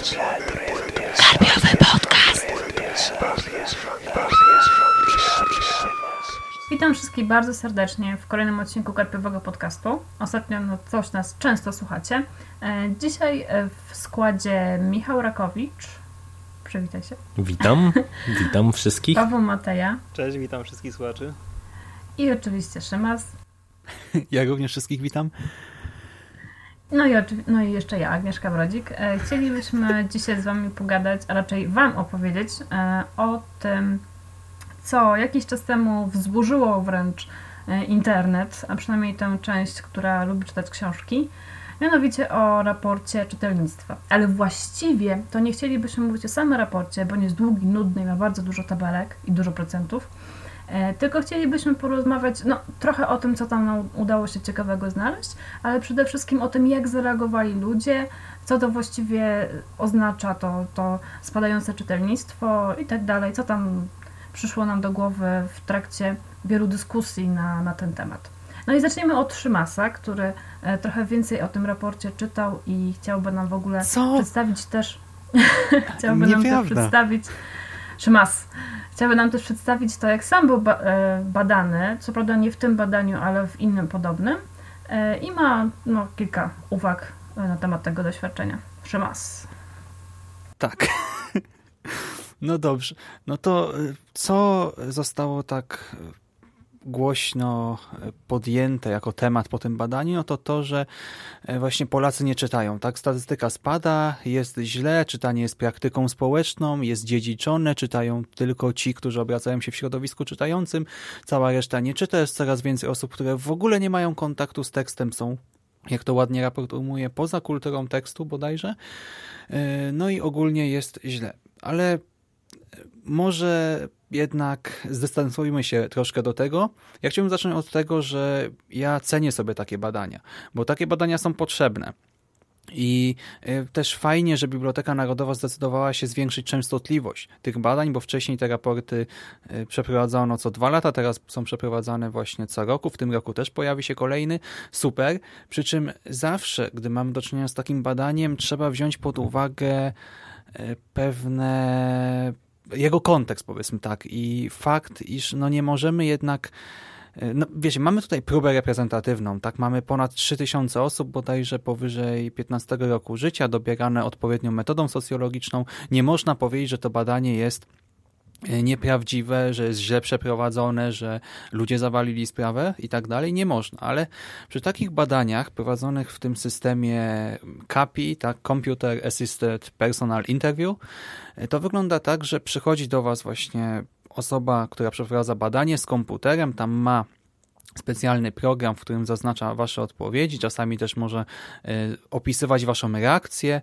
Karpiowy Podcast. Witam wszystkich bardzo serdecznie w kolejnym odcinku Karpiowego Podcastu. Ostatnio coś nas często słuchacie. Dzisiaj w składzie Michał Rakowicz. Przywitaj się. Witam wszystkich. Paweł Mateja. Cześć, witam wszystkich słuchaczy. I oczywiście Szymas. Ja również wszystkich witam. No i jeszcze ja, Agnieszka Wrodzik. Chcielibyśmy dzisiaj z wami pogadać, a raczej wam opowiedzieć o tym, co jakiś czas temu wzburzyło wręcz internet, a przynajmniej tę część, która lubi czytać książki, mianowicie o raporcie czytelnictwa. Ale właściwie to nie chcielibyśmy mówić o samym raporcie, bo on jest długi, nudny i ma bardzo dużo tabelek i dużo procentów, tylko chcielibyśmy porozmawiać trochę o tym, co tam nam udało się ciekawego znaleźć, ale przede wszystkim o tym, jak zareagowali ludzie, co to właściwie oznacza to spadające czytelnictwo i tak dalej, co tam przyszło nam do głowy w trakcie wielu dyskusji na ten temat. No i zacznijmy od Szymasa, który trochę więcej o tym raporcie czytał i chciałby nam w ogóle Chciałby nam też przedstawić to, jak sam był badany, co prawda nie w tym badaniu, ale w innym podobnym, i ma kilka uwag na temat tego doświadczenia. Szymas. Tak. No dobrze. No to co zostało tak głośno podjęte jako temat po tym badaniu, no to to, że właśnie Polacy nie czytają, tak? Statystyka spada, jest źle, czytanie jest praktyką społeczną, jest dziedziczone, czytają tylko ci, którzy obracają się w środowisku czytającym, cała reszta nie czyta, jest coraz więcej osób, które w ogóle nie mają kontaktu z tekstem, są, jak to ładnie raport ujmuje, poza kulturą tekstu bodajże, no i ogólnie jest źle. Ale może jednak zdystansujmy się troszkę do tego. Ja chciałbym zacząć od tego, że ja cenię sobie takie badania, bo takie badania są potrzebne. I też fajnie, że Biblioteka Narodowa zdecydowała się zwiększyć częstotliwość tych badań, bo wcześniej te raporty przeprowadzano co 2 lata, teraz są przeprowadzane właśnie co roku, w tym roku też pojawi się kolejny, super. Przy czym zawsze, gdy mamy do czynienia z takim badaniem, trzeba wziąć pod uwagę pewne jego kontekst, powiedzmy tak, i fakt, iż nie możemy jednak, wiecie, mamy tutaj próbę reprezentatywną, tak, mamy ponad 3000 osób bodajże powyżej 15 roku życia, dobierane odpowiednią metodą socjologiczną. Nie można powiedzieć, że to badanie jest nieprawdziwe, że jest źle przeprowadzone, że ludzie zawalili sprawę i tak dalej, nie można, ale przy takich badaniach prowadzonych w tym systemie CAPI, tak, Computer Assisted Personal Interview, to wygląda tak, że przychodzi do was właśnie osoba, która przeprowadza badanie z komputerem, tam ma specjalny program, w którym zaznacza wasze odpowiedzi, czasami też może opisywać waszą reakcję,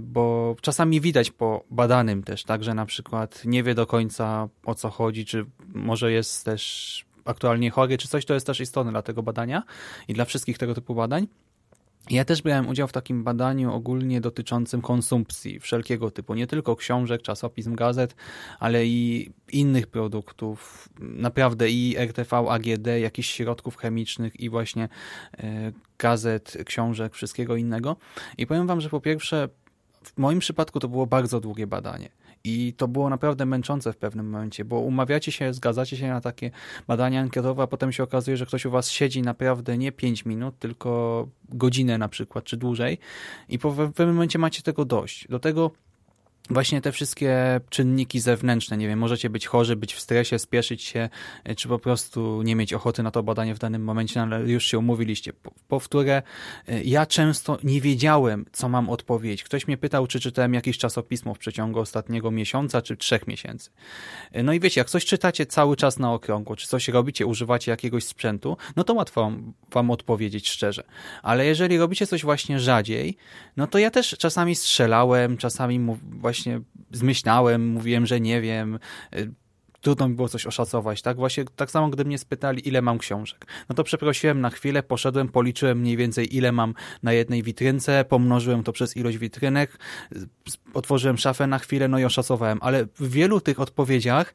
bo czasami widać po badanym też, tak, że na przykład nie wie do końca, o co chodzi, czy może jest też aktualnie chory, czy coś, to jest też istotne dla tego badania i dla wszystkich tego typu badań. Ja też brałem udział w takim badaniu ogólnie dotyczącym konsumpcji wszelkiego typu, nie tylko książek, czasopism, gazet, ale i innych produktów, naprawdę i RTV, AGD, jakichś środków chemicznych i właśnie gazet, książek, wszystkiego innego. I powiem wam, że po pierwsze w moim przypadku to było bardzo długie badanie. I to było naprawdę męczące w pewnym momencie, bo umawiacie się, zgadzacie się na takie badania ankietowe, a potem się okazuje, że ktoś u was siedzi naprawdę nie 5 minut, tylko godzinę na przykład, czy dłużej, i w pewnym momencie macie tego dość. Do tego właśnie te wszystkie czynniki zewnętrzne, nie wiem, możecie być chorzy, być w stresie, spieszyć się, czy po prostu nie mieć ochoty na to badanie w danym momencie, ale już się umówiliście. Powtórę, ja często nie wiedziałem, co mam odpowiedzieć. Ktoś mnie pytał, czy czytałem jakieś czasopismo w przeciągu ostatniego miesiąca, czy 3 miesięcy. No i wiecie, jak coś czytacie cały czas na okrągło, czy coś robicie, używacie jakiegoś sprzętu, no to łatwo wam odpowiedzieć szczerze. Ale jeżeli robicie coś właśnie rzadziej, no to ja też czasami strzelałem, czasami właśnie zmyślałem, mówiłem, że nie wiem, trudno mi było coś oszacować, tak? Właśnie tak samo, gdy mnie spytali, ile mam książek. No to przeprosiłem na chwilę, poszedłem, policzyłem mniej więcej, ile mam na jednej witrynce, pomnożyłem to przez ilość witrynek, otworzyłem szafę na chwilę, no i oszacowałem. Ale w wielu tych odpowiedziach,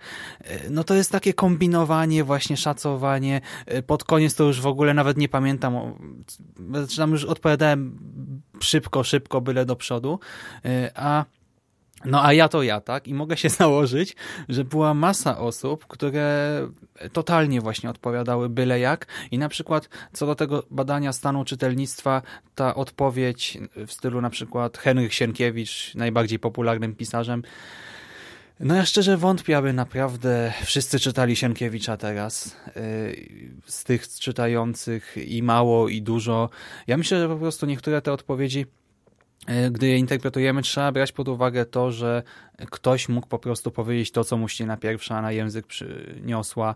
no to jest takie kombinowanie, właśnie szacowanie. Pod koniec to już w ogóle nawet nie pamiętam. Zaczynam już, odpowiadałem szybko, byle do przodu, a ja, tak? I mogę się założyć, że była masa osób, które totalnie właśnie odpowiadały byle jak i na przykład co do tego badania stanu czytelnictwa ta odpowiedź w stylu na przykład Henryk Sienkiewicz, najbardziej popularnym pisarzem, no ja szczerze wątpię, aby naprawdę wszyscy czytali Sienkiewicza teraz, z tych czytających i mało i dużo. Ja myślę, że po prostu niektóre te odpowiedzi, gdy je interpretujemy, trzeba brać pod uwagę to, że ktoś mógł po prostu powiedzieć to, co mu ślina pierwsza na język przyniosła,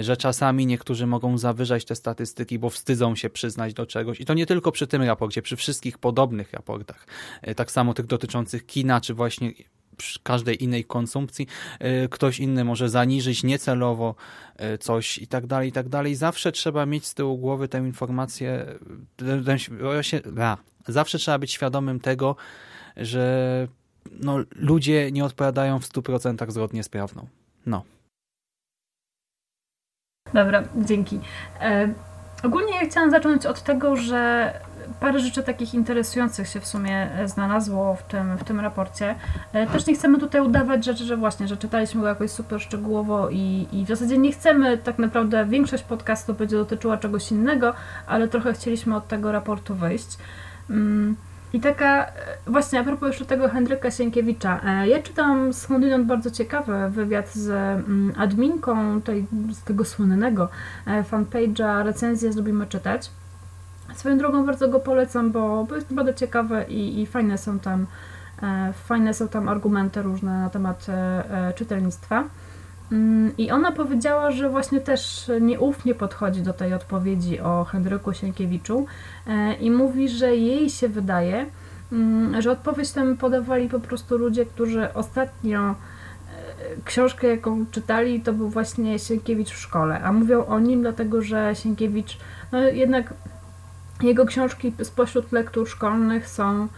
że czasami niektórzy mogą zawyżać te statystyki, bo wstydzą się przyznać do czegoś. I to nie tylko przy tym raporcie, przy wszystkich podobnych raportach, tak samo tych dotyczących kina, czy właśnie przy każdej innej konsumpcji, ktoś inny może zaniżyć niecelowo coś i tak dalej, i tak dalej. Zawsze trzeba mieć z tyłu głowy tę informację, zawsze trzeba być świadomym tego, że no, ludzie nie odpowiadają w 100% zgodnie z prawdą. No. Dobra, dzięki. Ogólnie ja chciałam zacząć od tego, że parę rzeczy takich interesujących się w sumie znalazło w tym raporcie. Też nie chcemy tutaj udawać rzeczy, że czytaliśmy go jakoś super szczegółowo i w zasadzie nie chcemy, tak naprawdę większość podcastu będzie dotyczyła czegoś innego, ale trochę chcieliśmy od tego raportu wyjść. I taka, właśnie a propos jeszcze tego Henryka Sienkiewicza, ja czytam skądinąd bardzo ciekawy wywiad z adminką z tego słynnego fanpage'a Recenzje Lubimy Czytać. Swoją drogą bardzo go polecam, bo jest naprawdę ciekawe i fajne są tam argumenty różne na temat czytelnictwa. I ona powiedziała, że właśnie też nieufnie podchodzi do tej odpowiedzi o Henryku Sienkiewiczu i mówi, że jej się wydaje, że odpowiedź tę podawali po prostu ludzie, którzy ostatnio książkę, jaką czytali, to był właśnie Sienkiewicz w szkole, a mówią o nim dlatego, że Sienkiewicz, no jednak jego książki spośród lektur szkolnych są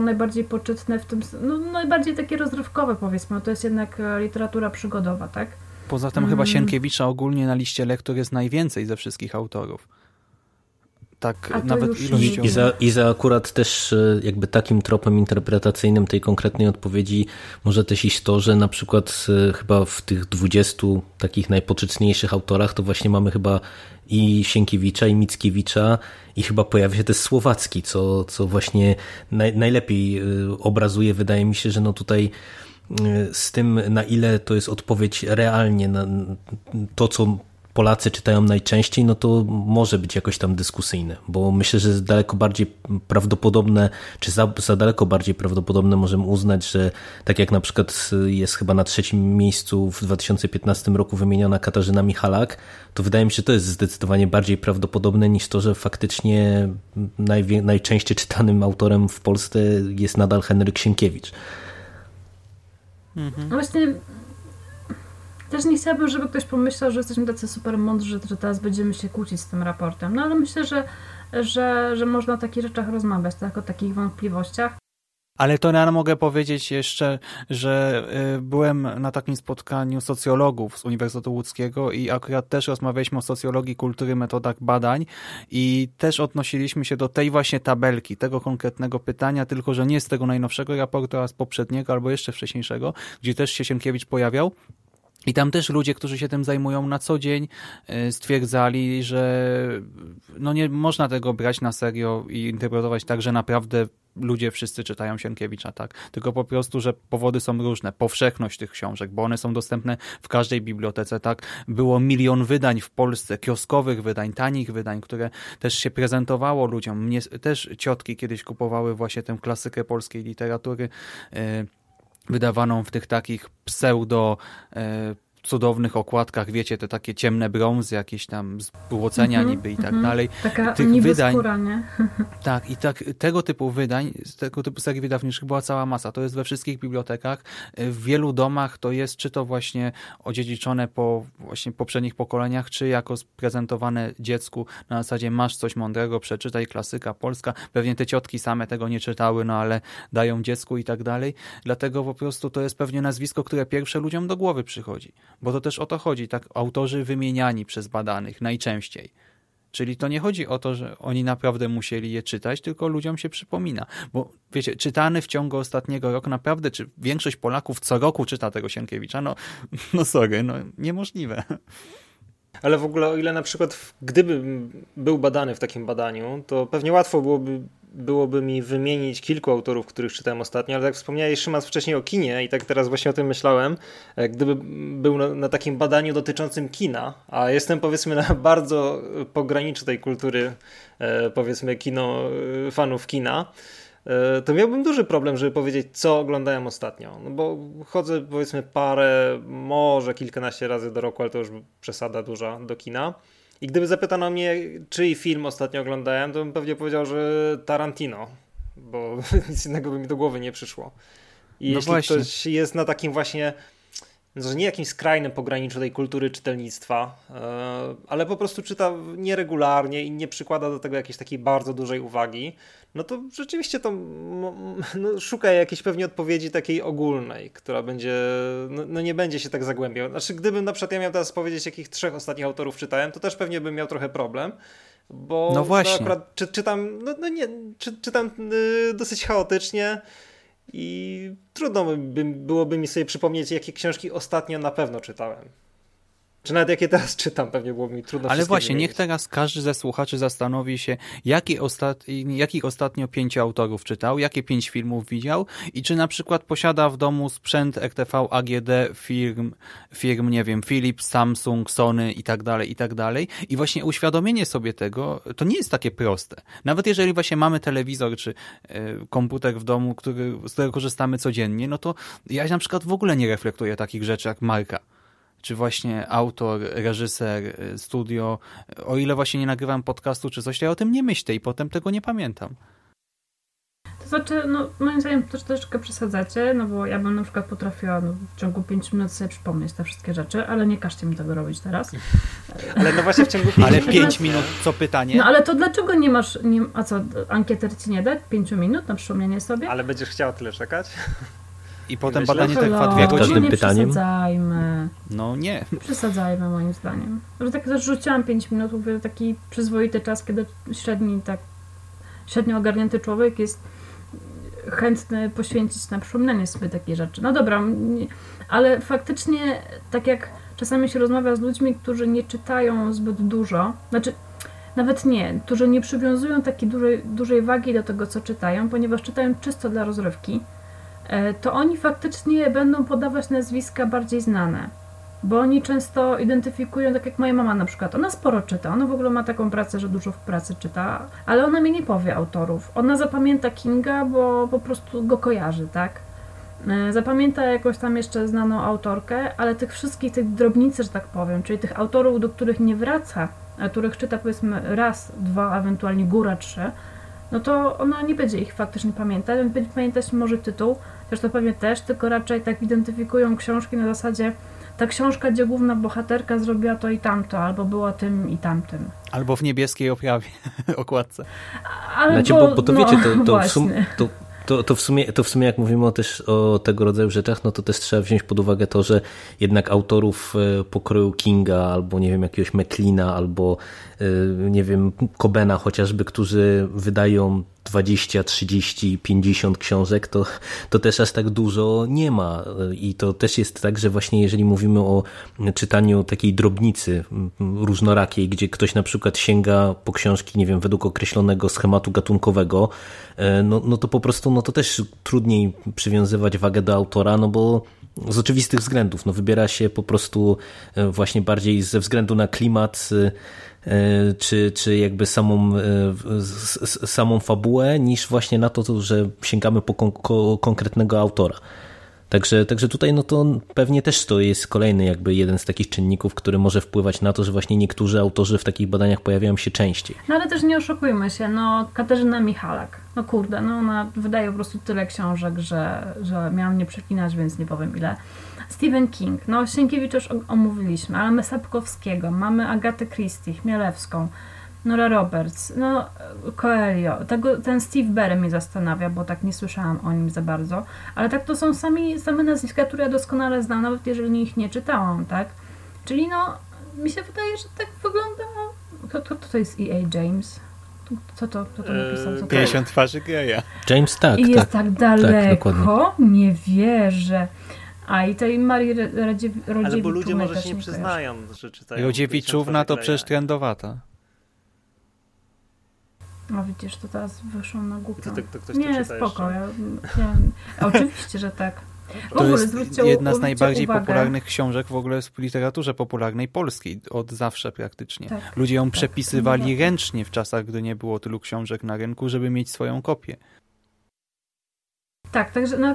najbardziej poczytne, w tym najbardziej takie rozrywkowe, powiedzmy, to jest jednak literatura przygodowa, tak? Poza tym chyba Sienkiewicza ogólnie na liście lektur jest najwięcej ze wszystkich autorów. Tak, nawet ilością. I za akurat też jakby takim tropem interpretacyjnym tej konkretnej odpowiedzi może też iść to, że na przykład chyba w tych 20 takich najpoczytniejszych autorach to właśnie mamy chyba i Sienkiewicza, i Mickiewicza, i chyba pojawia się też Słowacki, co właśnie najlepiej obrazuje, wydaje mi się, że no tutaj z tym, na ile to jest odpowiedź realnie na to, co Polacy czytają najczęściej, no to może być jakoś tam dyskusyjne, bo myślę, że daleko bardziej prawdopodobne, czy za daleko bardziej prawdopodobne możemy uznać, że tak jak na przykład jest chyba na 3. miejscu w 2015 roku wymieniona Katarzyna Michalak, to wydaje mi się, że to jest zdecydowanie bardziej prawdopodobne niż to, że faktycznie najczęściej czytanym autorem w Polsce jest nadal Henryk Sienkiewicz. Mhm. Właśnie też nie chciałabym, żeby ktoś pomyślał, że jesteśmy tacy super mądrzy, że teraz będziemy się kłócić z tym raportem. No ale myślę, że można o takich rzeczach rozmawiać, tak? O takich wątpliwościach. Ale to ja mogę powiedzieć jeszcze, że byłem na takim spotkaniu socjologów z Uniwersytetu Łódzkiego i akurat też rozmawialiśmy o socjologii kultury, metodach badań i też odnosiliśmy się do tej właśnie tabelki, tego konkretnego pytania, tylko że nie z tego najnowszego raportu, a z poprzedniego albo jeszcze wcześniejszego, gdzie też się Sienkiewicz pojawiał. I tam też ludzie, którzy się tym zajmują na co dzień, stwierdzali, że no nie można tego brać na serio i interpretować tak, że naprawdę ludzie wszyscy czytają Sienkiewicza, tak? Tylko po prostu, że powody są różne. Powszechność tych książek, bo one są dostępne w każdej bibliotece, tak? Było milion wydań w Polsce, kioskowych wydań, tanich wydań, które też się prezentowało ludziom. Mnie też ciotki kiedyś kupowały właśnie tę klasykę polskiej literatury, wydawaną w tych takich pseudo cudownych okładkach, wiecie, te takie ciemne brązy, jakieś tam z błocenia niby i tak dalej. Taka tych niby wydań, skóra, nie? Tak, i tak tego typu wydań, tego typu serii wydawniczych była cała masa. To jest we wszystkich bibliotekach. W wielu domach to jest czy to właśnie odziedziczone po właśnie poprzednich pokoleniach, czy jako prezentowane dziecku na zasadzie masz coś mądrego, przeczytaj, klasyka polska. Pewnie te ciotki same tego nie czytały, no ale dają dziecku i tak dalej. Dlatego po prostu to jest pewnie nazwisko, które pierwsze ludziom do głowy przychodzi. Bo to też o to chodzi, tak, autorzy wymieniani przez badanych najczęściej. Czyli to nie chodzi o to, że oni naprawdę musieli je czytać, tylko ludziom się przypomina. Bo wiecie, czytany w ciągu ostatniego roku naprawdę, czy większość Polaków co roku czyta tego Sienkiewicza? No, niemożliwe. Ale w ogóle o ile na przykład gdyby był badany w takim badaniu, to pewnie łatwo byłoby mi wymienić kilku autorów, których czytałem ostatnio, ale tak wspomniałeś, Szymas, wcześniej o kinie i tak teraz właśnie o tym myślałem, gdyby był na takim badaniu dotyczącym kina, a jestem powiedzmy na bardzo pograniczy tej kultury, powiedzmy fanów kina, to miałbym duży problem, żeby powiedzieć, co oglądałem ostatnio. No bo chodzę powiedzmy parę, może kilkanaście razy do roku, ale to już przesada duża, do kina. I gdyby zapytano mnie, czyj film ostatnio oglądałem, to bym pewnie powiedział, że Tarantino, bo nic innego by mi do głowy nie przyszło. I no jeśli właśnie ktoś jest na takim właśnie, że nie jakimś skrajnym pograniczu tej kultury czytelnictwa, ale po prostu czyta nieregularnie i nie przykłada do tego jakiejś takiej bardzo dużej uwagi, no to rzeczywiście to szuka jakiejś pewnie odpowiedzi takiej ogólnej, która będzie, nie będzie się tak zagłębiał. Znaczy, gdybym na przykład ja miał teraz powiedzieć, jakich 3 ostatnich autorów czytałem, to też pewnie bym miał trochę problem, bo no właśnie. Akurat czytam dosyć chaotycznie, i trudno byłoby mi sobie przypomnieć, jakie książki ostatnio na pewno czytałem. Czy nawet jakie teraz czytam, pewnie byłoby mi trudno. Ale właśnie, niech teraz każdy ze słuchaczy zastanowi się, jakich ostatnio 5 autorów czytał, jakie 5 filmów widział i czy na przykład posiada w domu sprzęt RTV, AGD, firm nie wiem, Philips, Samsung, Sony i tak dalej, i tak dalej. I właśnie uświadomienie sobie tego, to nie jest takie proste. Nawet jeżeli właśnie mamy telewizor czy komputer w domu, z którego korzystamy codziennie, no to ja na przykład w ogóle nie reflektuję takich rzeczy jak marka. Czy właśnie autor, reżyser, studio, o ile właśnie nie nagrywam podcastu czy coś, to ja o tym nie myślę i potem tego nie pamiętam. To znaczy, moim zdaniem też troszeczkę przesadzacie, no bo ja bym na przykład potrafiła w ciągu 5 minut sobie przypomnieć te wszystkie rzeczy, ale nie każcie mi tego robić teraz. Ale no właśnie w ciągu 5 minut, co pytanie? No ale to dlaczego nie masz, ankieter ci nie da 5 minut na przypomnienie sobie? Ale będziesz chciała tyle czekać? I potem badanie trwa 2 godziny. Nie przesadzajmy. No nie. Przesadzajmy moim zdaniem. Że tak też rzuciłam 5 minut, mówię, taki przyzwoity czas, kiedy średnio ogarnięty człowiek jest chętny poświęcić na przypomnienie sobie takiej rzeczy. No dobra, ale faktycznie tak jak czasami się rozmawia z ludźmi, którzy nie czytają zbyt dużo, znaczy nawet nie, którzy nie przywiązują takiej dużej wagi do tego, co czytają, ponieważ czytają czysto dla rozrywki, to oni faktycznie będą podawać nazwiska bardziej znane, bo oni często identyfikują, tak jak moja mama na przykład, ona sporo czyta, ona w ogóle ma taką pracę, że dużo w pracy czyta, ale ona mi nie powie autorów, ona zapamięta Kinga, bo po prostu go kojarzy, tak? Zapamięta jakąś tam jeszcze znaną autorkę, ale tych wszystkich, tych drobnicy, że tak powiem, czyli tych autorów, do których nie wraca, a których czyta powiedzmy raz, 2, ewentualnie góra 3, no to ona nie będzie ich faktycznie pamiętać, będzie pamiętać może tytuł, zresztą pewnie też, tylko raczej tak identyfikują książki na zasadzie ta książka, gdzie główna bohaterka zrobiła to i tamto, albo była tym i tamtym. Albo w niebieskiej okładce. Znaczy, bo to wiecie, to w sumie jak mówimy o tego rodzaju rzeczach, no to też trzeba wziąć pod uwagę to, że jednak autorów pokroju Kinga albo nie wiem jakiegoś Macleana albo nie wiem Cobena chociażby, którzy wydają 20, 30, 50 książek, to też aż tak dużo nie ma i to też jest tak, że właśnie jeżeli mówimy o czytaniu takiej drobnicy różnorakiej, gdzie ktoś na przykład sięga po książki, nie wiem, według określonego schematu gatunkowego, to po prostu to też trudniej przywiązywać wagę do autora, no bo z oczywistych względów, wybiera się po prostu właśnie bardziej ze względu na klimat czy jakby samą fabułę, niż właśnie na to, że sięgamy po konkretnego autora. Także tutaj to pewnie też to jest kolejny jakby jeden z takich czynników, który może wpływać na to, że właśnie niektórzy autorzy w takich badaniach pojawiają się częściej. No ale też nie oszukujmy się, Katarzyna Michalak, ona wydaje po prostu tyle książek, że miałam nie przeklinać, więc nie powiem ile. Stephen King, Sienkiewicz już omówiliśmy, ale mamy Sapkowskiego, mamy Agatę Christie, Chmielewską, Nora Roberts, Coelho, ten Steve Berry mnie zastanawia, bo tak nie słyszałam o nim za bardzo, ale tak to są same nazwiska, które ja doskonale znam, nawet jeżeli ich nie czytałam, tak? Czyli mi się wydaje, że tak wygląda Kto to jest E. A. James? Kto to napisał? Co 50 to? Twarzy geja. James, tak. I jest tak daleko, tak, nie wierzę. A i tej Marii Rodziewiczównej. Ale bo ludzie może się nie przyznają, że czytają. Rodziewiczówna to przecież trendowata. No widzisz, to teraz wyszło na głupę. Nie, spoko. Ja, oczywiście, że tak. To jest jedna z najbardziej popularnych książek w ogóle w literaturze popularnej polskiej, od zawsze praktycznie. Tak, ludzie ją przepisywali ręcznie w czasach, gdy nie było tylu książek na rynku, żeby mieć swoją kopię. Tak, także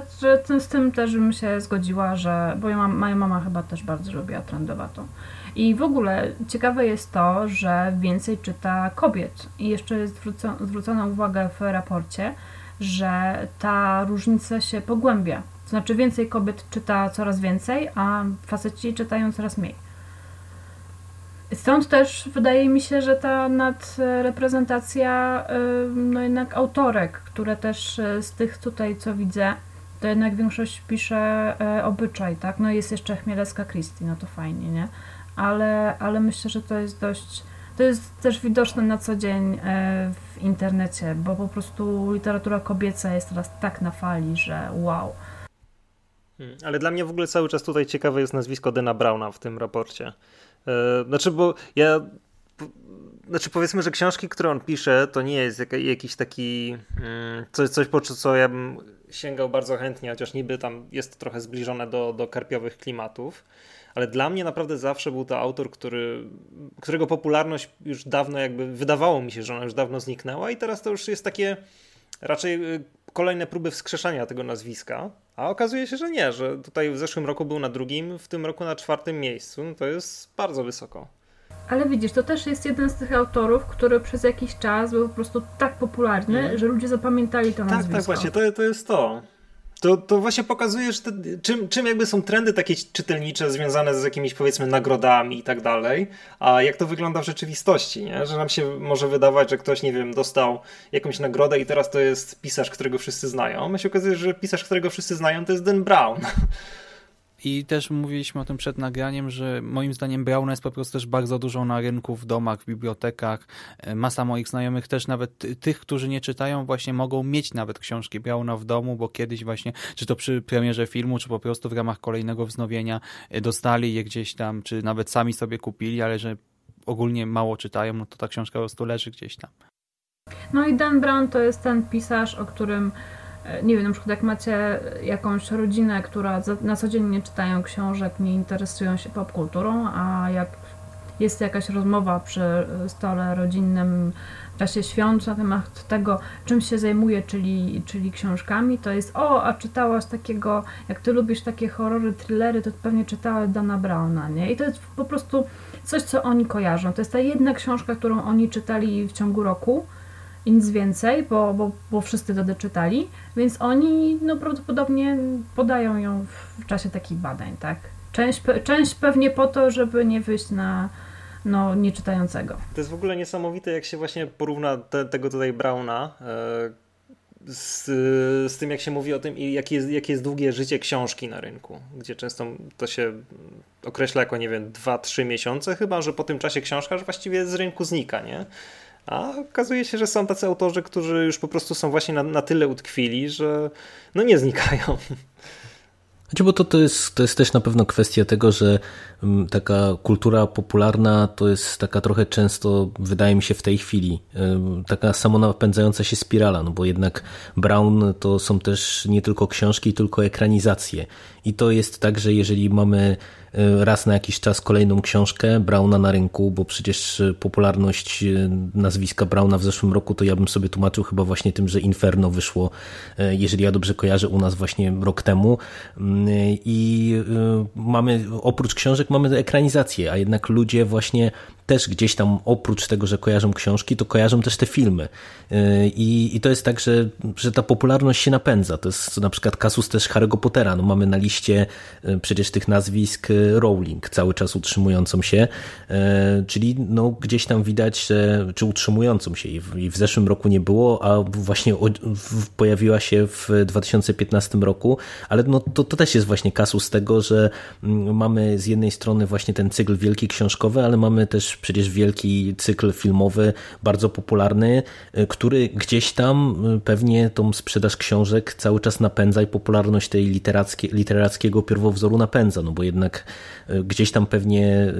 z tym też bym się zgodziła, że bo moja mama chyba też bardzo lubiła trendowatą. I w ogóle ciekawe jest to, że więcej czyta kobiet. I jeszcze jest zwrócona uwaga w raporcie, że ta różnica się pogłębia. To znaczy więcej kobiet czyta coraz więcej, a faceci czytają coraz mniej. Stąd też wydaje mi się, że ta nadreprezentacja no jednak autorek, które też z tych tutaj co widzę, to jednak większość pisze obyczaj, tak? No jest jeszcze Chmielewska Christie, no to fajnie, nie? Ale myślę, że to jest dość... To jest też widoczne na co dzień w internecie, bo po prostu literatura kobieca jest teraz tak na fali, że wow. Ale dla mnie w ogóle cały czas tutaj ciekawe jest nazwisko Dana Browna w tym raporcie. Znaczy powiedzmy, że książki, które on pisze, to nie jest jakiś taki coś, po co ja bym sięgał bardzo chętnie, chociaż niby tam jest trochę zbliżone do karpiowych klimatów. Ale dla mnie naprawdę zawsze był to autor, którego popularność już dawno jakby wydawało mi się, że ona już dawno zniknęła i teraz to już jest takie raczej kolejne próby wskrzeszania tego nazwiska, a okazuje się, że nie, że tutaj w zeszłym roku był na drugim, w tym roku na 4. miejscu, no to jest bardzo wysoko. Ale widzisz, to też jest jeden z tych autorów, który przez jakiś czas był po prostu tak popularny, że ludzie zapamiętali to nazwisko. Tak, właśnie, to jest to. To właśnie pokazuje, że czym jakby są trendy takie czytelnicze związane z jakimiś powiedzmy nagrodami i tak dalej, a jak to wygląda w rzeczywistości, nie? Że nam się może wydawać, że ktoś, nie wiem, dostał jakąś nagrodę i teraz to jest pisarz, którego wszyscy znają, a się okazuje, że pisarz, którego wszyscy znają, to jest Dan Brown. I też mówiliśmy o tym przed nagraniem, że moim zdaniem Browna jest po prostu też bardzo dużo na rynku, w domach, w bibliotekach. Masa moich znajomych też, nawet tych, którzy nie czytają, właśnie mogą mieć nawet książki Browna w domu, bo kiedyś właśnie, czy to przy premierze filmu, czy po prostu w ramach kolejnego wznowienia dostali je gdzieś tam, czy nawet sami sobie kupili, ale że ogólnie mało czytają, no to ta książka po prostu leży gdzieś tam. No i Dan Brown to jest ten pisarz, o którym... Nie wiem, na przykład jak macie jakąś rodzinę, która na co dzień nie czytają książek, nie interesują się popkulturą, a jak jest jakaś rozmowa przy stole rodzinnym w czasie świąt na temat tego, czym się zajmuje, czyli książkami, to jest a czytałaś takiego, jak ty lubisz takie horrory, thrillery, to pewnie czytałaś Dana Browna, nie? I to jest po prostu coś, co oni kojarzą. To jest ta jedna książka, którą oni czytali w ciągu roku, i nic więcej, bo wszyscy to doczytali, więc oni no, prawdopodobnie podają ją w czasie takich badań, tak? Część pewnie po to, żeby nie wyjść na nieczytającego. To jest w ogóle niesamowite, jak się właśnie porówna tego tutaj Browna z tym, jak się mówi o tym, jakie jest długie życie książki na rynku, gdzie często to się określa jako, nie wiem, 2-3 miesiące chyba, że po tym czasie książka już właściwie z rynku znika, nie? A okazuje się, że są tacy autorzy, którzy już po prostu są właśnie na tyle utkwili, że no nie znikają. Znaczy, bo to jest też na pewno kwestia tego, że taka kultura popularna to jest taka trochę często, wydaje mi się w tej chwili, taka samonapędzająca się spirala, no bo jednak Brown to są też nie tylko książki, tylko ekranizacje. I to jest tak, że jeżeli mamy raz na jakiś czas kolejną książkę Browna na rynku, bo przecież popularność nazwiska Browna w zeszłym roku to ja bym sobie tłumaczył chyba właśnie tym, że Inferno wyszło, jeżeli ja dobrze kojarzę, u nas właśnie rok temu i mamy, oprócz książek mamy ekranizację, a jednak ludzie właśnie też gdzieś tam oprócz tego, że kojarzą książki, to kojarzą też te filmy i to jest tak, że ta popularność się napędza, to jest na przykład kasus też Harry'ego Pottera, no mamy na liście przecież tych nazwisk Rowling cały czas utrzymującą się, czyli no gdzieś tam widać, że, czy utrzymującą się i w zeszłym roku nie było, a właśnie pojawiła się w 2015 roku, ale no to też jest właśnie kasus tego, że mamy z jednej strony właśnie ten cykl wielki książkowy, ale mamy też przecież wielki cykl filmowy, bardzo popularny, który gdzieś tam pewnie tą sprzedaż książek cały czas napędza i popularność tej literackiego pierwowzoru napędza, no bo jednak gdzieś tam pewnie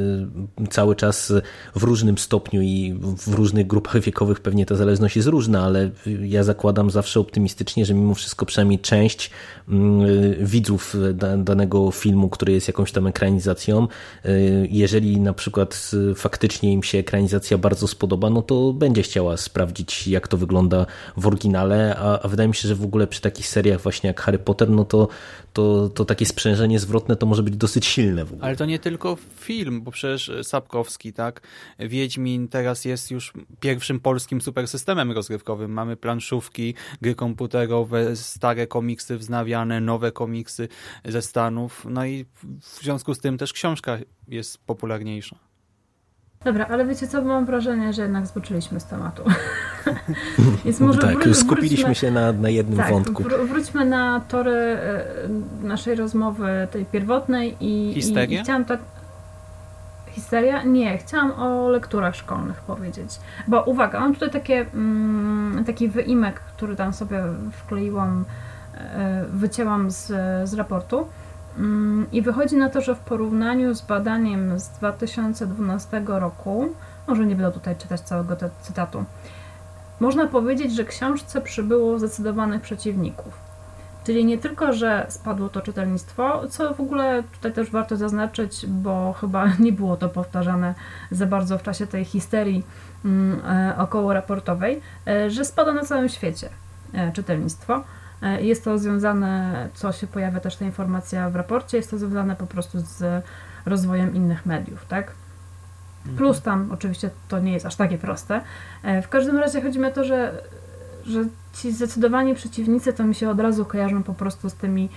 cały czas w różnym stopniu i w różnych grupach wiekowych pewnie ta zależność jest różna, ale ja zakładam zawsze optymistycznie, że mimo wszystko przynajmniej część widzów danego filmu, który jest jakąś tam ekranizacją, jeżeli na przykład faktycznie im się ekranizacja bardzo spodoba, no to będzie chciała sprawdzić, jak to wygląda w oryginale, a wydaje mi się, że w ogóle przy takich seriach właśnie jak Harry Potter, no to takie sprzężenie zwrotne to może być dosyć silne w ogóle. Ale to nie tylko film, bo przecież Sapkowski, tak? Wiedźmin teraz jest już pierwszym polskim supersystemem rozgrywkowym. Mamy planszówki, gry komputerowe, stare komiksy wznawiane, nowe komiksy ze Stanów. No i w związku z tym też książka jest popularniejsza. Dobra, ale wiecie co, mam wrażenie, że jednak zboczyliśmy z tematu. Więc może tak, już skupiliśmy się na jednym wątku. Wróćmy na tory naszej rozmowy, tej pierwotnej. Histeria? I chciałam tak... Histeria? Nie, chciałam o lekturach szkolnych powiedzieć. Bo uwaga, mam tutaj taki wyimek, który tam sobie wkleiłam, wycięłam z raportu. I wychodzi na to, że w porównaniu z badaniem z 2012 roku, może nie będę tutaj czytać całego cytatu, można powiedzieć, że książce przybyło zdecydowanych przeciwników. Czyli nie tylko, że spadło to czytelnictwo, co w ogóle tutaj też warto zaznaczyć, bo chyba nie było to powtarzane za bardzo w czasie tej histerii okołoraportowej, że spada na całym świecie czytelnictwo. Jest to związane, co się pojawia też ta informacja w raporcie, jest to związane po prostu z rozwojem innych mediów, tak? Plus tam oczywiście to nie jest aż takie proste. W każdym razie chodzi mi o to, że ci zdecydowani przeciwnicy to mi się od razu kojarzą po prostu z tymi,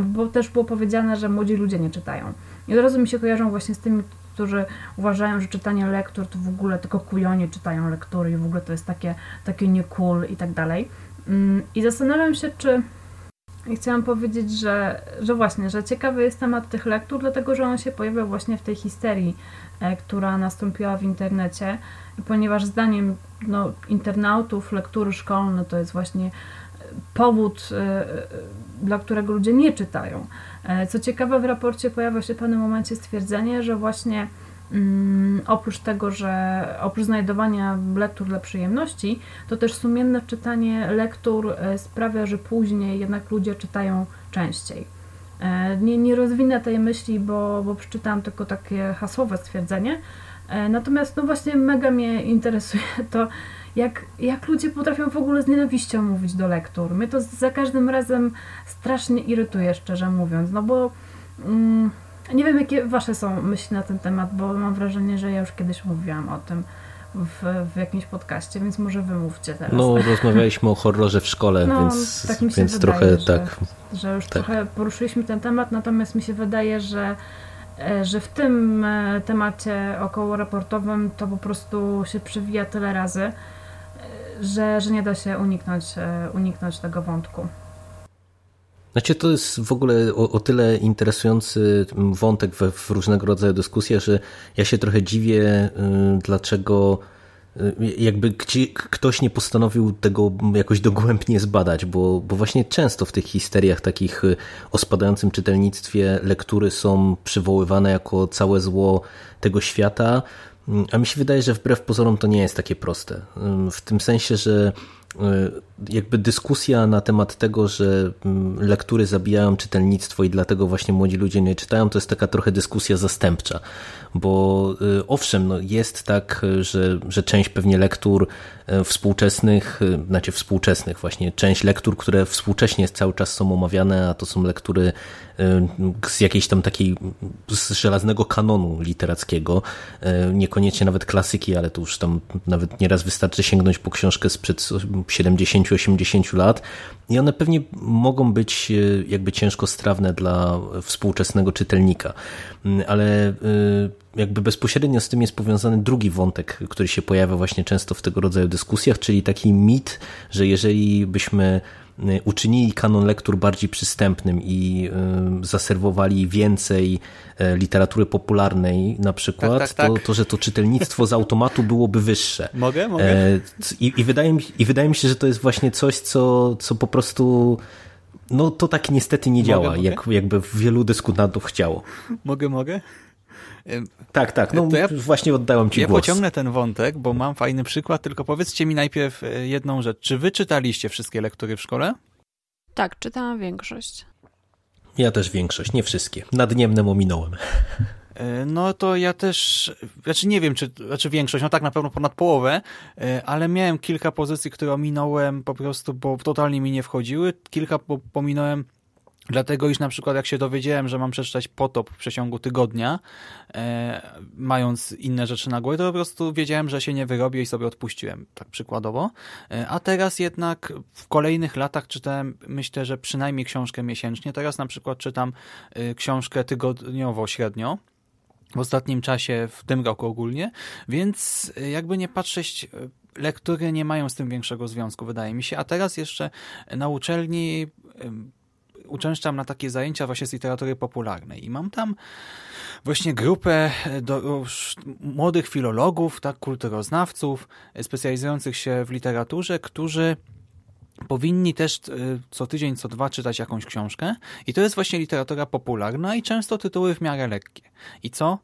bo też było powiedziane, że młodzi ludzie nie czytają. I od razu mi się kojarzą właśnie z tymi, którzy uważają, że czytanie lektur to w ogóle tylko kujoni czytają lektury i w ogóle to jest takie nie cool i tak dalej. I zastanawiam się, czy chciałam powiedzieć, że właśnie, że ciekawy jest temat tych lektur, dlatego, że on się pojawia właśnie w tej histerii, która nastąpiła w internecie, ponieważ zdaniem internautów lektury szkolne to jest właśnie powód, dla którego ludzie nie czytają. Co ciekawe, w raporcie pojawia się w pewnym momencie stwierdzenie, że właśnie oprócz znajdowania lektur dla przyjemności, to też sumienne czytanie lektur sprawia, że później jednak ludzie czytają częściej. Nie rozwinę tej myśli, bo przeczytałam tylko takie hasłowe stwierdzenie. Natomiast właśnie mega mnie interesuje to, jak ludzie potrafią w ogóle z nienawiścią mówić do lektur. Mnie to za każdym razem strasznie irytuje, szczerze mówiąc, bo... Nie wiem, jakie wasze są myśli na ten temat, bo mam wrażenie, że ja już kiedyś mówiłam o tym w jakimś podcaście, więc może wy mówcie teraz. No, rozmawialiśmy o horrorze w szkole, więc, tak mi się więc wydaje, trochę tak. Że już tak. Trochę poruszyliśmy ten temat, natomiast mi się wydaje, że w tym temacie okołoraportowym to po prostu się przewija tyle razy, że nie da się uniknąć tego wątku. Znaczy, to jest w ogóle o tyle interesujący wątek w różnego rodzaju dyskusjach, że ja się trochę dziwię, dlaczego jakby ktoś nie postanowił tego jakoś dogłębnie zbadać, bo właśnie często w tych histeriach takich o spadającym czytelnictwie lektury są przywoływane jako całe zło tego świata, a mi się wydaje, że wbrew pozorom to nie jest takie proste. W tym sensie, że jakby dyskusja na temat tego, że lektury zabijają czytelnictwo i dlatego właśnie młodzi ludzie nie czytają, to jest taka trochę dyskusja zastępcza, bo owszem, jest tak, że część pewnie lektur współczesnych właśnie, część lektur, które współcześnie cały czas są omawiane, a to są lektury z jakiejś tam takiej z żelaznego kanonu literackiego, niekoniecznie nawet klasyki, ale to już tam nawet nieraz wystarczy sięgnąć po książkę sprzed 70-80 lat i one pewnie mogą być jakby ciężko strawne dla współczesnego czytelnika, ale jakby bezpośrednio z tym jest powiązany drugi wątek, który się pojawia właśnie często w tego rodzaju dyskusjach, czyli taki mit, że jeżeli byśmy uczynili kanon lektur bardziej przystępnym i zaserwowali więcej literatury popularnej na przykład, tak. To, że to czytelnictwo z automatu byłoby wyższe. Mogę? I wydaje mi się, że to jest właśnie coś, co po prostu... No to tak niestety nie działa, jakby wielu dyskutantów chciało. Mogę? Tak, no ja właśnie oddałem ci głos. Ja pociągnę ten wątek, bo mam fajny przykład, tylko powiedzcie mi najpierw jedną rzecz. Czy wy czytaliście wszystkie lektury w szkole? Tak, czytałam większość. Ja też większość, nie wszystkie. Nad Niemnem ominąłem. No to ja też, nie wiem, czy większość, no tak na pewno ponad połowę, ale miałem kilka pozycji, które ominąłem po prostu, bo totalnie mi nie wchodziły. Kilka pominąłem dlatego, iż na przykład jak się dowiedziałem, że mam przeczytać Potop w przeciągu tygodnia, mając inne rzeczy na głowie, to po prostu wiedziałem, że się nie wyrobię i sobie odpuściłem, tak przykładowo. A teraz jednak w kolejnych latach czytałem, myślę, że przynajmniej książkę miesięcznie. Teraz na przykład czytam książkę tygodniowo średnio. W ostatnim czasie, w tym roku ogólnie, więc jakby nie patrzeć, lektury nie mają z tym większego związku, wydaje mi się. A teraz jeszcze na uczelni uczęszczam na takie zajęcia właśnie z literatury popularnej i mam tam właśnie grupę młodych filologów, tak, kulturoznawców, specjalizujących się w literaturze, którzy powinni też co tydzień, co dwa czytać jakąś książkę i to jest właśnie literatura popularna i często tytuły w miarę lekkie. I co?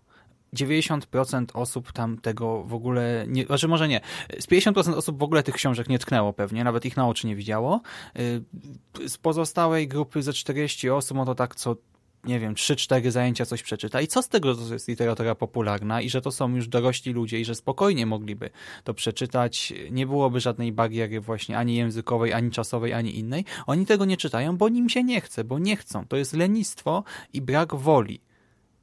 90% osób tam tego w ogóle nie, znaczy może nie, z 50% osób w ogóle tych książek nie tknęło pewnie, nawet ich na oczy nie widziało. Z pozostałej grupy ze 40 osób, no to tak co, nie wiem, 3-4 zajęcia coś przeczyta. I co z tego, że to jest literatura popularna i że to są już dorośli ludzie i że spokojnie mogliby to przeczytać. Nie byłoby żadnej bariery właśnie ani językowej, ani czasowej, ani innej. Oni tego nie czytają, bo nim się nie chce, bo nie chcą. To jest lenistwo i brak woli,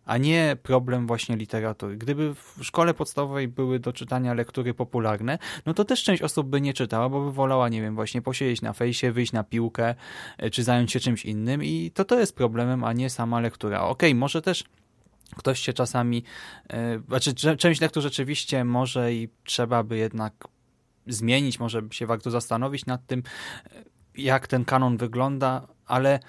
a nie problem właśnie literatury. Gdyby w szkole podstawowej były do czytania lektury popularne, no to też część osób by nie czytała, bo by wolała, nie wiem, właśnie posiedzieć na fejsie, wyjść na piłkę, czy zająć się czymś innym i to jest problemem, a nie sama lektura. Okej, może też ktoś się czasami, część lektur rzeczywiście może i trzeba by jednak zmienić, może się warto zastanowić nad tym, jak ten kanon wygląda, ale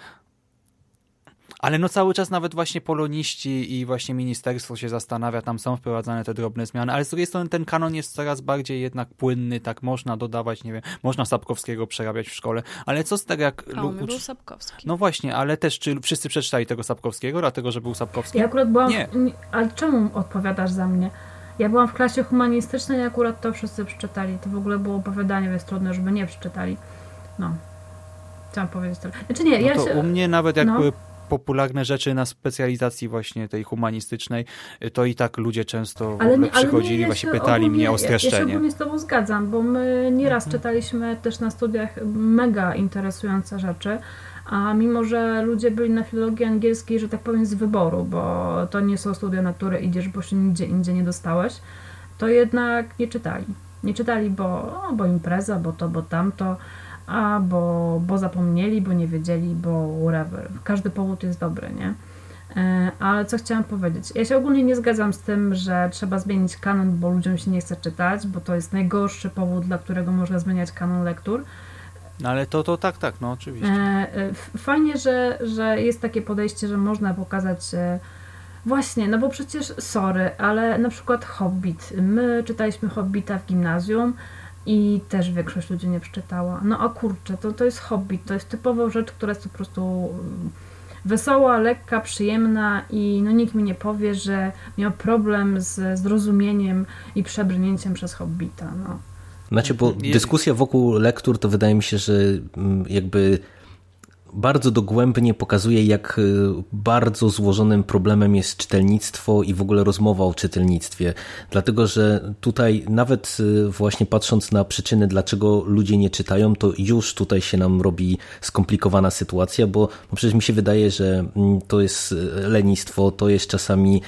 no cały czas nawet właśnie poloniści i właśnie ministerstwo się zastanawia, tam są wprowadzane te drobne zmiany, ale z drugiej strony ten kanon jest coraz bardziej jednak płynny, tak można dodawać, nie wiem, można Sapkowskiego przerabiać w szkole, ale co z tego jak... był Sapkowski. No właśnie, ale też czy wszyscy przeczytali tego Sapkowskiego, dlatego że był Sapkowski? Ja akurat byłam... Nie. Ale czemu odpowiadasz za mnie? Ja byłam w klasie humanistycznej i akurat to wszyscy przeczytali, to w ogóle było opowiadanie, więc trudno, żeby nie przeczytali. No. Chciałam powiedzieć to. Znaczy nie, no ja to się... U mnie nawet jak były popularne rzeczy na specjalizacji właśnie tej humanistycznej, to i tak ludzie często przychodzili, właśnie pytali mnie o streszczenie. Ja się ogólnie z tobą zgadzam, bo my nieraz czytaliśmy też na studiach mega interesujące rzeczy, a mimo, że ludzie byli na filologii angielskiej, że tak powiem z wyboru, bo to nie są studia, na które idziesz, bo się nigdzie indziej nie dostałeś, to jednak nie czytali. Nie czytali, bo impreza, bo to, bo tamto, bo zapomnieli, bo nie wiedzieli, bo whatever. Każdy powód jest dobry, nie? Ale co chciałam powiedzieć? Ja się ogólnie nie zgadzam z tym, że trzeba zmienić kanon, bo ludziom się nie chce czytać, bo to jest najgorszy powód, dla którego można zmieniać kanon lektur. No ale to tak, no oczywiście. Fajnie, że jest takie podejście, że można pokazać... Właśnie, no bo przecież, sorry, ale na przykład Hobbit. My czytaliśmy Hobbita w gimnazjum, i też większość ludzi nie przeczytała. No a kurczę, to jest Hobbit, to jest typowa rzecz, która jest po prostu wesoła, lekka, przyjemna i no nikt mi nie powie, że miał problem z zrozumieniem i przebrnięciem przez Hobbita. No. Znaczy, bo dyskusja wokół lektur to wydaje mi się, że jakby bardzo dogłębnie pokazuje, jak bardzo złożonym problemem jest czytelnictwo i w ogóle rozmowa o czytelnictwie. Dlatego, że tutaj nawet właśnie patrząc na przyczyny, dlaczego ludzie nie czytają, to już tutaj się nam robi skomplikowana sytuacja, bo przecież mi się wydaje, że to jest lenistwo, to jest czasami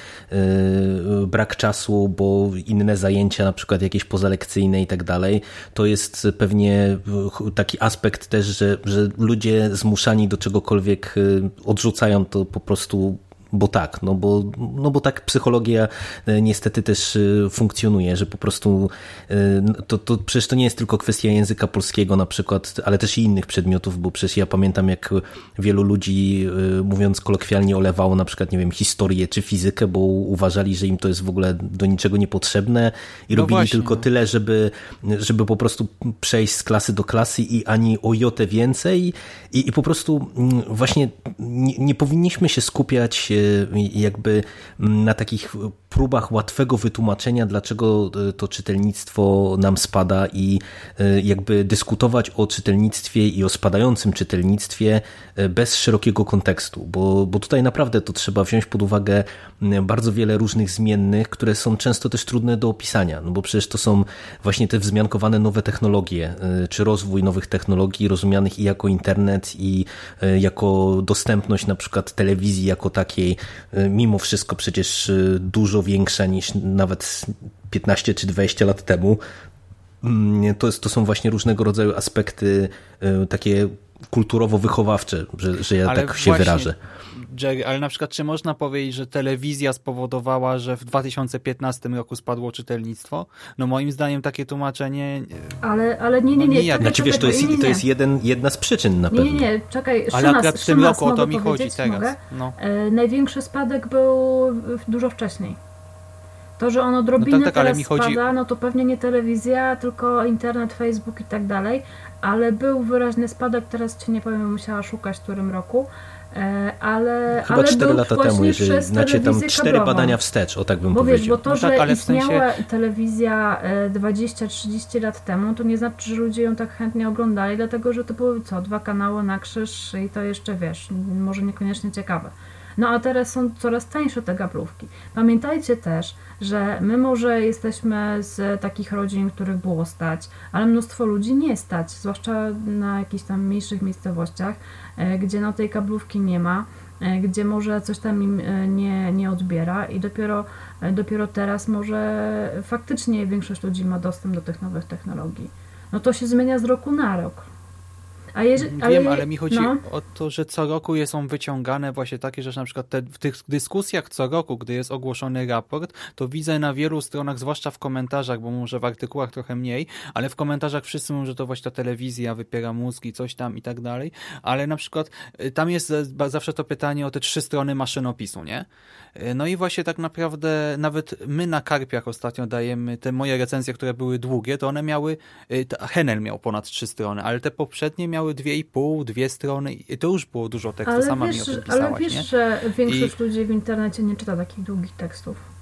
brak czasu, bo inne zajęcia, na przykład jakieś pozalekcyjne i tak dalej. To jest pewnie taki aspekt też, że ludzie zmuszani do czegokolwiek odrzucają to po prostu bo tak, no bo tak psychologia niestety też funkcjonuje, że po prostu to przecież to nie jest tylko kwestia języka polskiego na przykład, ale też i innych przedmiotów, bo przecież ja pamiętam, jak wielu ludzi, mówiąc kolokwialnie, olewało na przykład, nie wiem, historię czy fizykę, bo uważali, że im to jest w ogóle do niczego niepotrzebne i no robili właśnie, tylko tyle, żeby po prostu przejść z klasy do klasy i ani o jotę więcej i po prostu właśnie nie powinniśmy się skupiać jakby na takich próbach łatwego wytłumaczenia, dlaczego to czytelnictwo nam spada i jakby dyskutować o czytelnictwie i o spadającym czytelnictwie bez szerokiego kontekstu, bo tutaj naprawdę to trzeba wziąć pod uwagę bardzo wiele różnych zmiennych, które są często też trudne do opisania, no bo przecież to są właśnie te wzmiankowane nowe technologie, czy rozwój nowych technologii rozumianych i jako internet, i jako dostępność na przykład telewizji jako takiej, mimo wszystko przecież dużo większa niż nawet 15 czy 20 lat temu. To są właśnie różnego rodzaju aspekty takie kulturowo-wychowawcze, że ja ale tak się właśnie wyrażę. Jerry, ale na przykład czy można powiedzieć, że telewizja spowodowała, że w 2015 roku spadło czytelnictwo? No moim zdaniem takie tłumaczenie... Ale nie. Czekaj, znaczy wiesz, to jest jedna z przyczyn na pewno. Nie, czekaj. Ale akurat w tym roku o to mi chodzi teraz. No. Największy spadek był dużo wcześniej. To, że on odrobinę teraz spada, no to pewnie nie telewizja, tylko internet, Facebook i tak dalej, ale był wyraźny spadek, teraz ci nie powiem, musiała szukać w którym roku, ale chyba 4 lata temu, jeżeli znacie tam 4 badania wstecz, o tak bym powiedział. Bo wiesz, bo to, że ale istniała telewizja 20-30 lat temu, to nie znaczy, że ludzie ją tak chętnie oglądali, dlatego, że to były dwa kanały na krzyż i to jeszcze, wiesz, może niekoniecznie ciekawe. No a teraz są coraz tańsze te gablówki. Pamiętajcie też, że my może jesteśmy z takich rodzin, których było stać, ale mnóstwo ludzi nie stać, zwłaszcza na jakichś tam mniejszych miejscowościach, gdzie no tej kablówki nie ma, gdzie może coś tam im nie odbiera i dopiero teraz może faktycznie większość ludzi ma dostęp do tych nowych technologii. No to się zmienia z roku na rok. Wiem, ale mi chodzi o to, że co roku są wyciągane właśnie takie rzeczy, na przykład w tych dyskusjach co roku, gdy jest ogłoszony raport, to widzę na wielu stronach, zwłaszcza w komentarzach, bo może w artykułach trochę mniej, ale w komentarzach wszyscy mówią, że to właśnie ta telewizja wypiera mózgi, coś tam i tak dalej, ale na przykład tam jest zawsze to pytanie o te 3 strony maszynopisu, nie? No i właśnie tak naprawdę nawet my na Karpiach ostatnio dajemy te moje recenzje, które były długie, to one miały, Henel miał ponad 3 strony, ale te poprzednie miały 2,5, 2 strony i to już było dużo tekstu, ale sama mi o tym pisałaś. Ale wiesz, nie? Że większość ludzi w internecie nie czyta takich długich tekstów.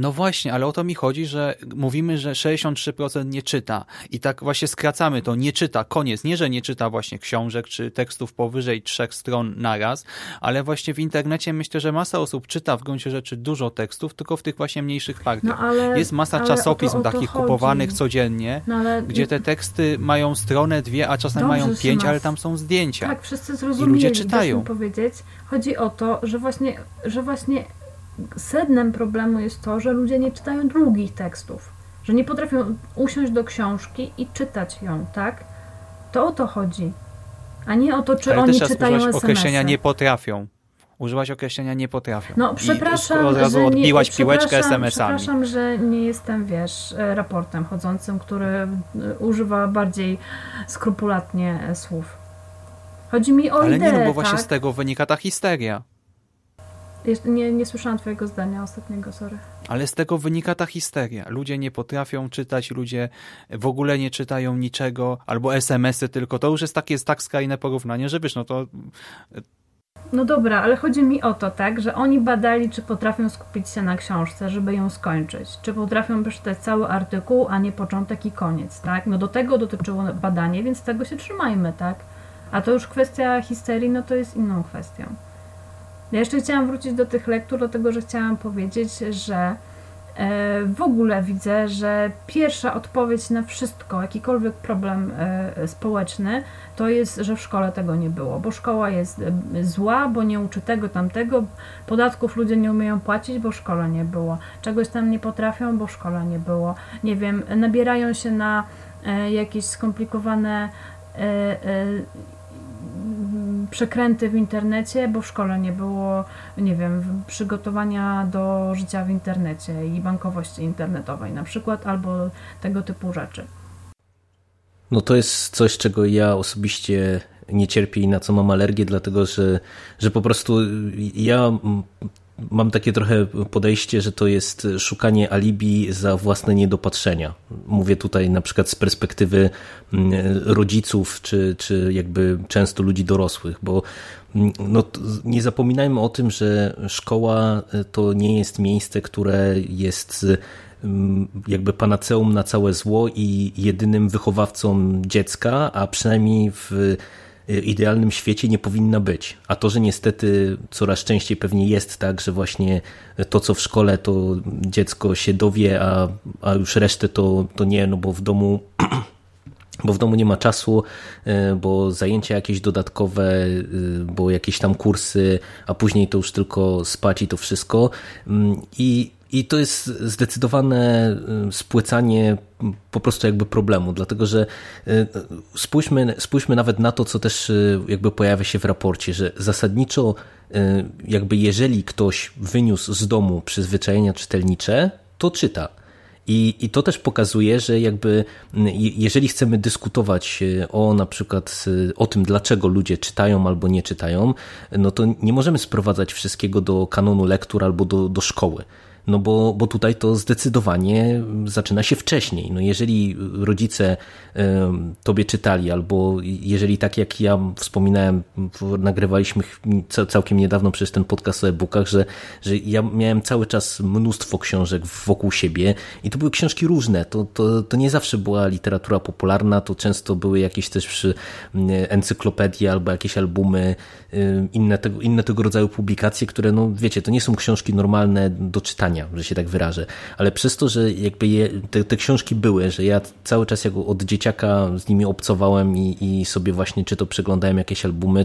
No właśnie, ale o to mi chodzi, że mówimy, że 63% nie czyta i tak właśnie skracamy to, nie czyta, koniec. Nie, że nie czyta właśnie książek czy tekstów powyżej 3 stron naraz, ale właśnie w internecie myślę, że masa osób czyta w gruncie rzeczy dużo tekstów, tylko w tych właśnie mniejszych partiach. No ale, jest masa czasopism o to takich chodzi. Kupowanych codziennie, no ale... gdzie te teksty mają stronę, 2, a czasem mają 5, ale tam są zdjęcia. Tak, wszyscy zrozumieli, i ludzie czytają. Powiedzieć. Chodzi o to, że właśnie sednem problemu jest to, że ludzie nie czytają długich tekstów, że nie potrafią usiąść do książki i czytać ją, tak? To o to chodzi, a nie o to, czy ale oni czytają SMS-y. Określenia nie potrafią. Użyłaś określenia nie potrafią. No przepraszam, od razu odbiłaś piłeczkę SMS-ami. Przepraszam, że nie jestem, wiesz, raportem chodzącym, który używa bardziej skrupulatnie słów. Chodzi mi o ideę, ale nie, no bo właśnie z tego wynika ta histeria. Nie słyszałam twojego zdania ostatniego, sorry. Ale z tego wynika ta histeria. Ludzie nie potrafią czytać, ludzie w ogóle nie czytają niczego, albo SMS-y tylko. To już jest takie tak skrajne porównanie, że wiesz, no to... No dobra, ale chodzi mi o to, tak, że oni badali, czy potrafią skupić się na książce, żeby ją skończyć. Czy potrafią przeczytać cały artykuł, a nie początek i koniec, tak? No do tego dotyczyło badanie, więc tego się trzymajmy, tak? A to już kwestia histerii, no to jest inną kwestią. Ja jeszcze chciałam wrócić do tych lektur, dlatego że chciałam powiedzieć, że w ogóle widzę, że pierwsza odpowiedź na wszystko, jakikolwiek problem społeczny, to jest, że w szkole tego nie było, bo szkoła jest zła, bo nie uczy tego, tamtego, podatków ludzie nie umieją płacić, bo w szkole nie było, czegoś tam nie potrafią, bo w szkole nie było, nie wiem, nabierają się na jakieś skomplikowane przekręty w internecie, bo w szkole nie było, nie wiem, przygotowania do życia w internecie i bankowości internetowej na przykład, albo tego typu rzeczy. No to jest coś, czego ja osobiście nie cierpię i na co mam alergię, dlatego że po prostu ja mam takie trochę podejście, że to jest szukanie alibi za własne niedopatrzenia. Mówię tutaj na przykład z perspektywy rodziców, czy jakby często ludzi dorosłych, bo no, nie zapominajmy o tym, że szkoła to nie jest miejsce, które jest jakby panaceum na całe zło i jedynym wychowawcą dziecka, a przynajmniej w idealnym świecie nie powinna być. A to, że niestety coraz częściej pewnie jest tak, że właśnie to, co w szkole, to dziecko się dowie, a już resztę to nie, no bo w domu... bo w domu nie ma czasu, bo zajęcia jakieś dodatkowe, bo jakieś tam kursy, a później to już tylko spać i to wszystko. I to jest zdecydowane spłycanie po prostu jakby problemu, dlatego że spójrzmy nawet na to, co też jakby pojawia się w raporcie, że zasadniczo jakby jeżeli ktoś wyniósł z domu przyzwyczajenia czytelnicze, to czyta. I to też pokazuje, że jakby jeżeli chcemy dyskutować o na przykład o tym, dlaczego ludzie czytają albo nie czytają, no to nie możemy sprowadzać wszystkiego do kanonu lektur albo do szkoły. No bo tutaj to zdecydowanie zaczyna się wcześniej. No jeżeli rodzice tobie czytali, albo jeżeli tak jak ja wspominałem, nagrywaliśmy całkiem niedawno przecież ten podcast o e-bookach, że ja miałem cały czas mnóstwo książek wokół siebie i to były książki różne. To nie zawsze była literatura popularna, to często były jakieś też encyklopedie albo jakieś albumy, inne tego rodzaju publikacje, które no wiecie, to nie są książki normalne do czytania, że się tak wyrażę, ale przez to, że jakby te książki były, że ja cały czas jako od dzieciaka z nimi obcowałem i sobie właśnie czy to przeglądałem jakieś albumy,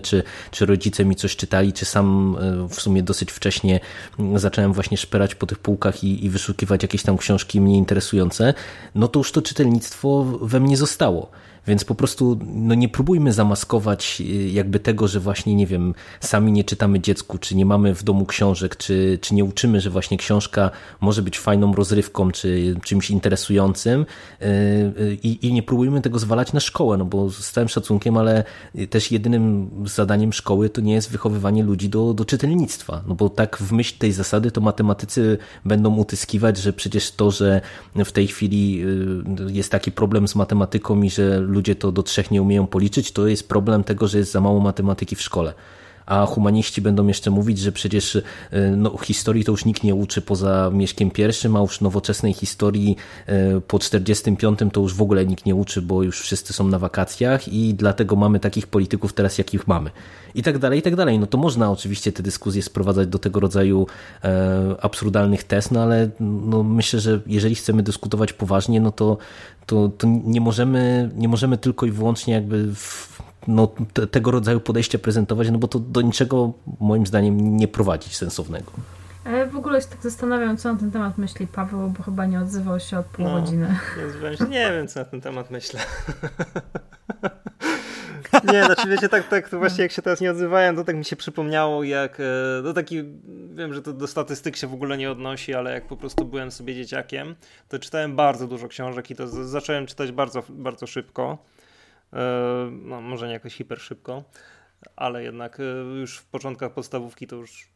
czy rodzice mi coś czytali, czy sam w sumie dosyć wcześnie zacząłem właśnie szperać po tych półkach i wyszukiwać jakieś tam książki mnie interesujące, no to już to czytelnictwo we mnie zostało. Więc po prostu no nie próbujmy zamaskować jakby tego, że właśnie nie wiem, sami nie czytamy dziecku, czy nie mamy w domu książek, czy nie uczymy, że właśnie książka może być fajną rozrywką, czy czymś interesującym i nie próbujmy tego zwalać na szkołę, no bo z całym szacunkiem, ale też jedynym zadaniem szkoły to nie jest wychowywanie ludzi do czytelnictwa, no bo tak w myśl tej zasady to matematycy będą utyskiwać, że przecież to, że w tej chwili jest taki problem z matematyką i że ludzie to do 3 nie umieją policzyć, to jest problem tego, że jest za mało matematyki w szkole. A humaniści będą jeszcze mówić, że przecież no, historii to już nikt nie uczy poza Mieszkiem I, a już nowoczesnej historii po 45 to już w ogóle nikt nie uczy, bo już wszyscy są na wakacjach i dlatego mamy takich polityków teraz, jakich mamy. I tak dalej, i tak dalej. No to można oczywiście te dyskusje sprowadzać do tego rodzaju absurdalnych tez, no ale no, myślę, że jeżeli chcemy dyskutować poważnie, no to nie możemy tylko i wyłącznie jakby tego rodzaju podejścia prezentować, no bo to do niczego moim zdaniem nie prowadzi sensownego. W ogóle się tak zastanawiam, co na ten temat myśli Paweł, bo chyba nie odzywał się od pół godziny. Nie wiem, co na ten temat myślę. Nie, znaczy wiecie, tak to właśnie jak się teraz nie odzywałem, to tak mi się przypomniało, jak do taki, wiem, że to do statystyk się w ogóle nie odnosi, ale jak po prostu byłem sobie dzieciakiem, to czytałem bardzo dużo książek i to zacząłem czytać bardzo, bardzo szybko. No, może nie jakoś hiper szybko, ale jednak już w początkach podstawówki to już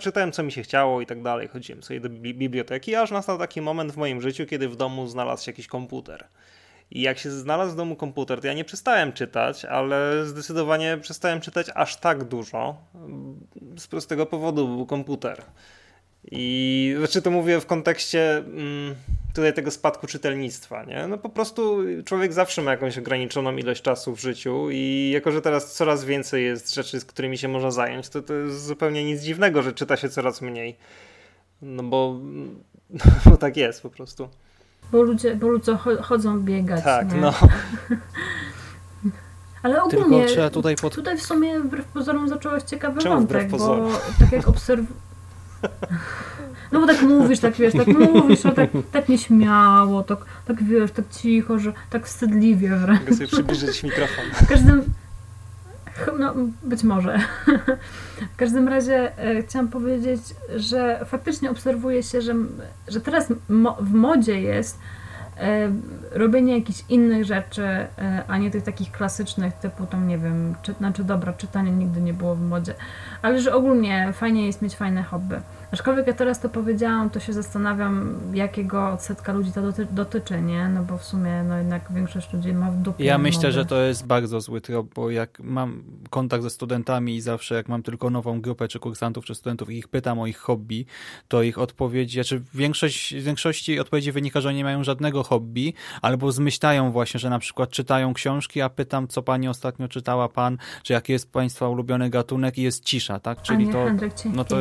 czytałem, co mi się chciało i tak dalej, chodziłem sobie do biblioteki, aż nastał taki moment w moim życiu, kiedy w domu znalazł się jakiś komputer. I jak się znalazł w domu komputer, to ja nie przestałem czytać, ale zdecydowanie przestałem czytać aż tak dużo, z prostego powodu był komputer. I znaczy to mówię w kontekście tutaj tego spadku czytelnictwa, nie? No po prostu człowiek zawsze ma jakąś ograniczoną ilość czasu w życiu i jako, że teraz coraz więcej jest rzeczy, z którymi się można zająć, to jest zupełnie nic dziwnego, że czyta się coraz mniej. No bo tak jest po prostu. Bo ludzie chodzą biegać. Tak, nie? No. Ale ogólnie tylko trzeba tutaj w sumie wbrew pozorom zacząłeś ciekawy wątek, bo tak jak no bo tak mówisz, tak wiesz, tak mówisz, a tak nieśmiało, tak wiesz, tak cicho, że tak wstydliwie wręcz. Mogę sobie przybliżyć mikrofon. No, być może. W każdym razie chciałam powiedzieć, że faktycznie obserwuje się, że teraz w modzie jest robienie jakichś innych rzeczy, a nie tych takich klasycznych typu tam, nie wiem, czytanie nigdy nie było w modzie, ale że ogólnie fajnie jest mieć fajne hobby. Aczkolwiek ja teraz to powiedziałam, to się zastanawiam, jakiego odsetka ludzi to dotyczy, nie? No bo w sumie no jednak większość ludzi ma w dupie. Ja myślę, że to jest bardzo zły trop, bo jak mam kontakt ze studentami i zawsze jak mam tylko nową grupę czy kursantów, czy studentów i ich pytam o ich hobby, to ich odpowiedzi, znaczy w większości odpowiedzi wynika, że oni nie mają żadnego hobby, albo zmyślają właśnie, że na przykład czytają książki, a pytam, co pani ostatnio czytała, czy jaki jest państwa ulubiony gatunek i jest cisza, tak? Czyli to... No to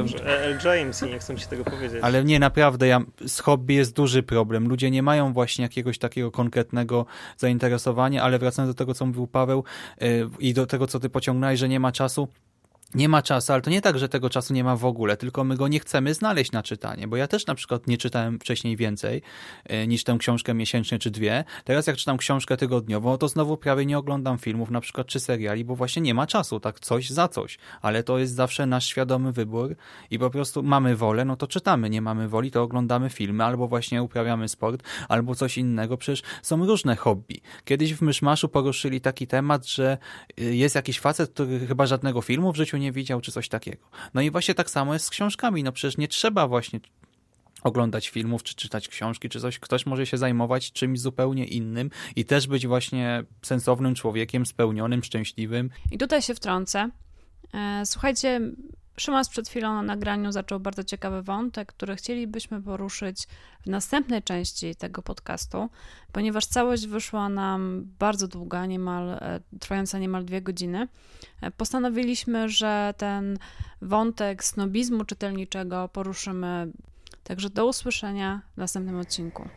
James. Nie chcą ci tego powiedzieć. Ale nie, naprawdę, z hobby jest duży problem. Ludzie nie mają właśnie jakiegoś takiego konkretnego zainteresowania, ale wracając do tego, co mówił Paweł i do tego, co ty pociągnąłeś, że nie ma czasu. Nie ma czasu, ale to nie tak, że tego czasu nie ma w ogóle, tylko my go nie chcemy znaleźć na czytanie, bo ja też na przykład nie czytałem wcześniej więcej niż tę książkę miesięcznie czy dwie. Teraz jak czytam książkę tygodniowo, to znowu prawie nie oglądam filmów na przykład czy seriali, bo właśnie nie ma czasu, tak coś za coś, ale to jest zawsze nasz świadomy wybór i po prostu mamy wolę, no to czytamy, nie mamy woli, to oglądamy filmy albo właśnie uprawiamy sport, albo coś innego, przecież są różne hobby. Kiedyś w Myszmaszu poruszyli taki temat, że jest jakiś facet, który chyba żadnego filmu w życiu nie widział, czy coś takiego. No i właśnie tak samo jest z książkami. No przecież nie trzeba właśnie oglądać filmów, czy czytać książki, czy coś. Ktoś może się zajmować czymś zupełnie innym i też być właśnie sensownym człowiekiem, spełnionym, szczęśliwym. I tutaj się wtrącę. Słuchajcie, Szymas przed chwilą na nagraniu zaczął bardzo ciekawy wątek, który chcielibyśmy poruszyć w następnej części tego podcastu, ponieważ całość wyszła nam bardzo długa, trwająca niemal 2 godziny. Postanowiliśmy, że ten wątek snobizmu czytelniczego poruszymy. Także do usłyszenia w następnym odcinku.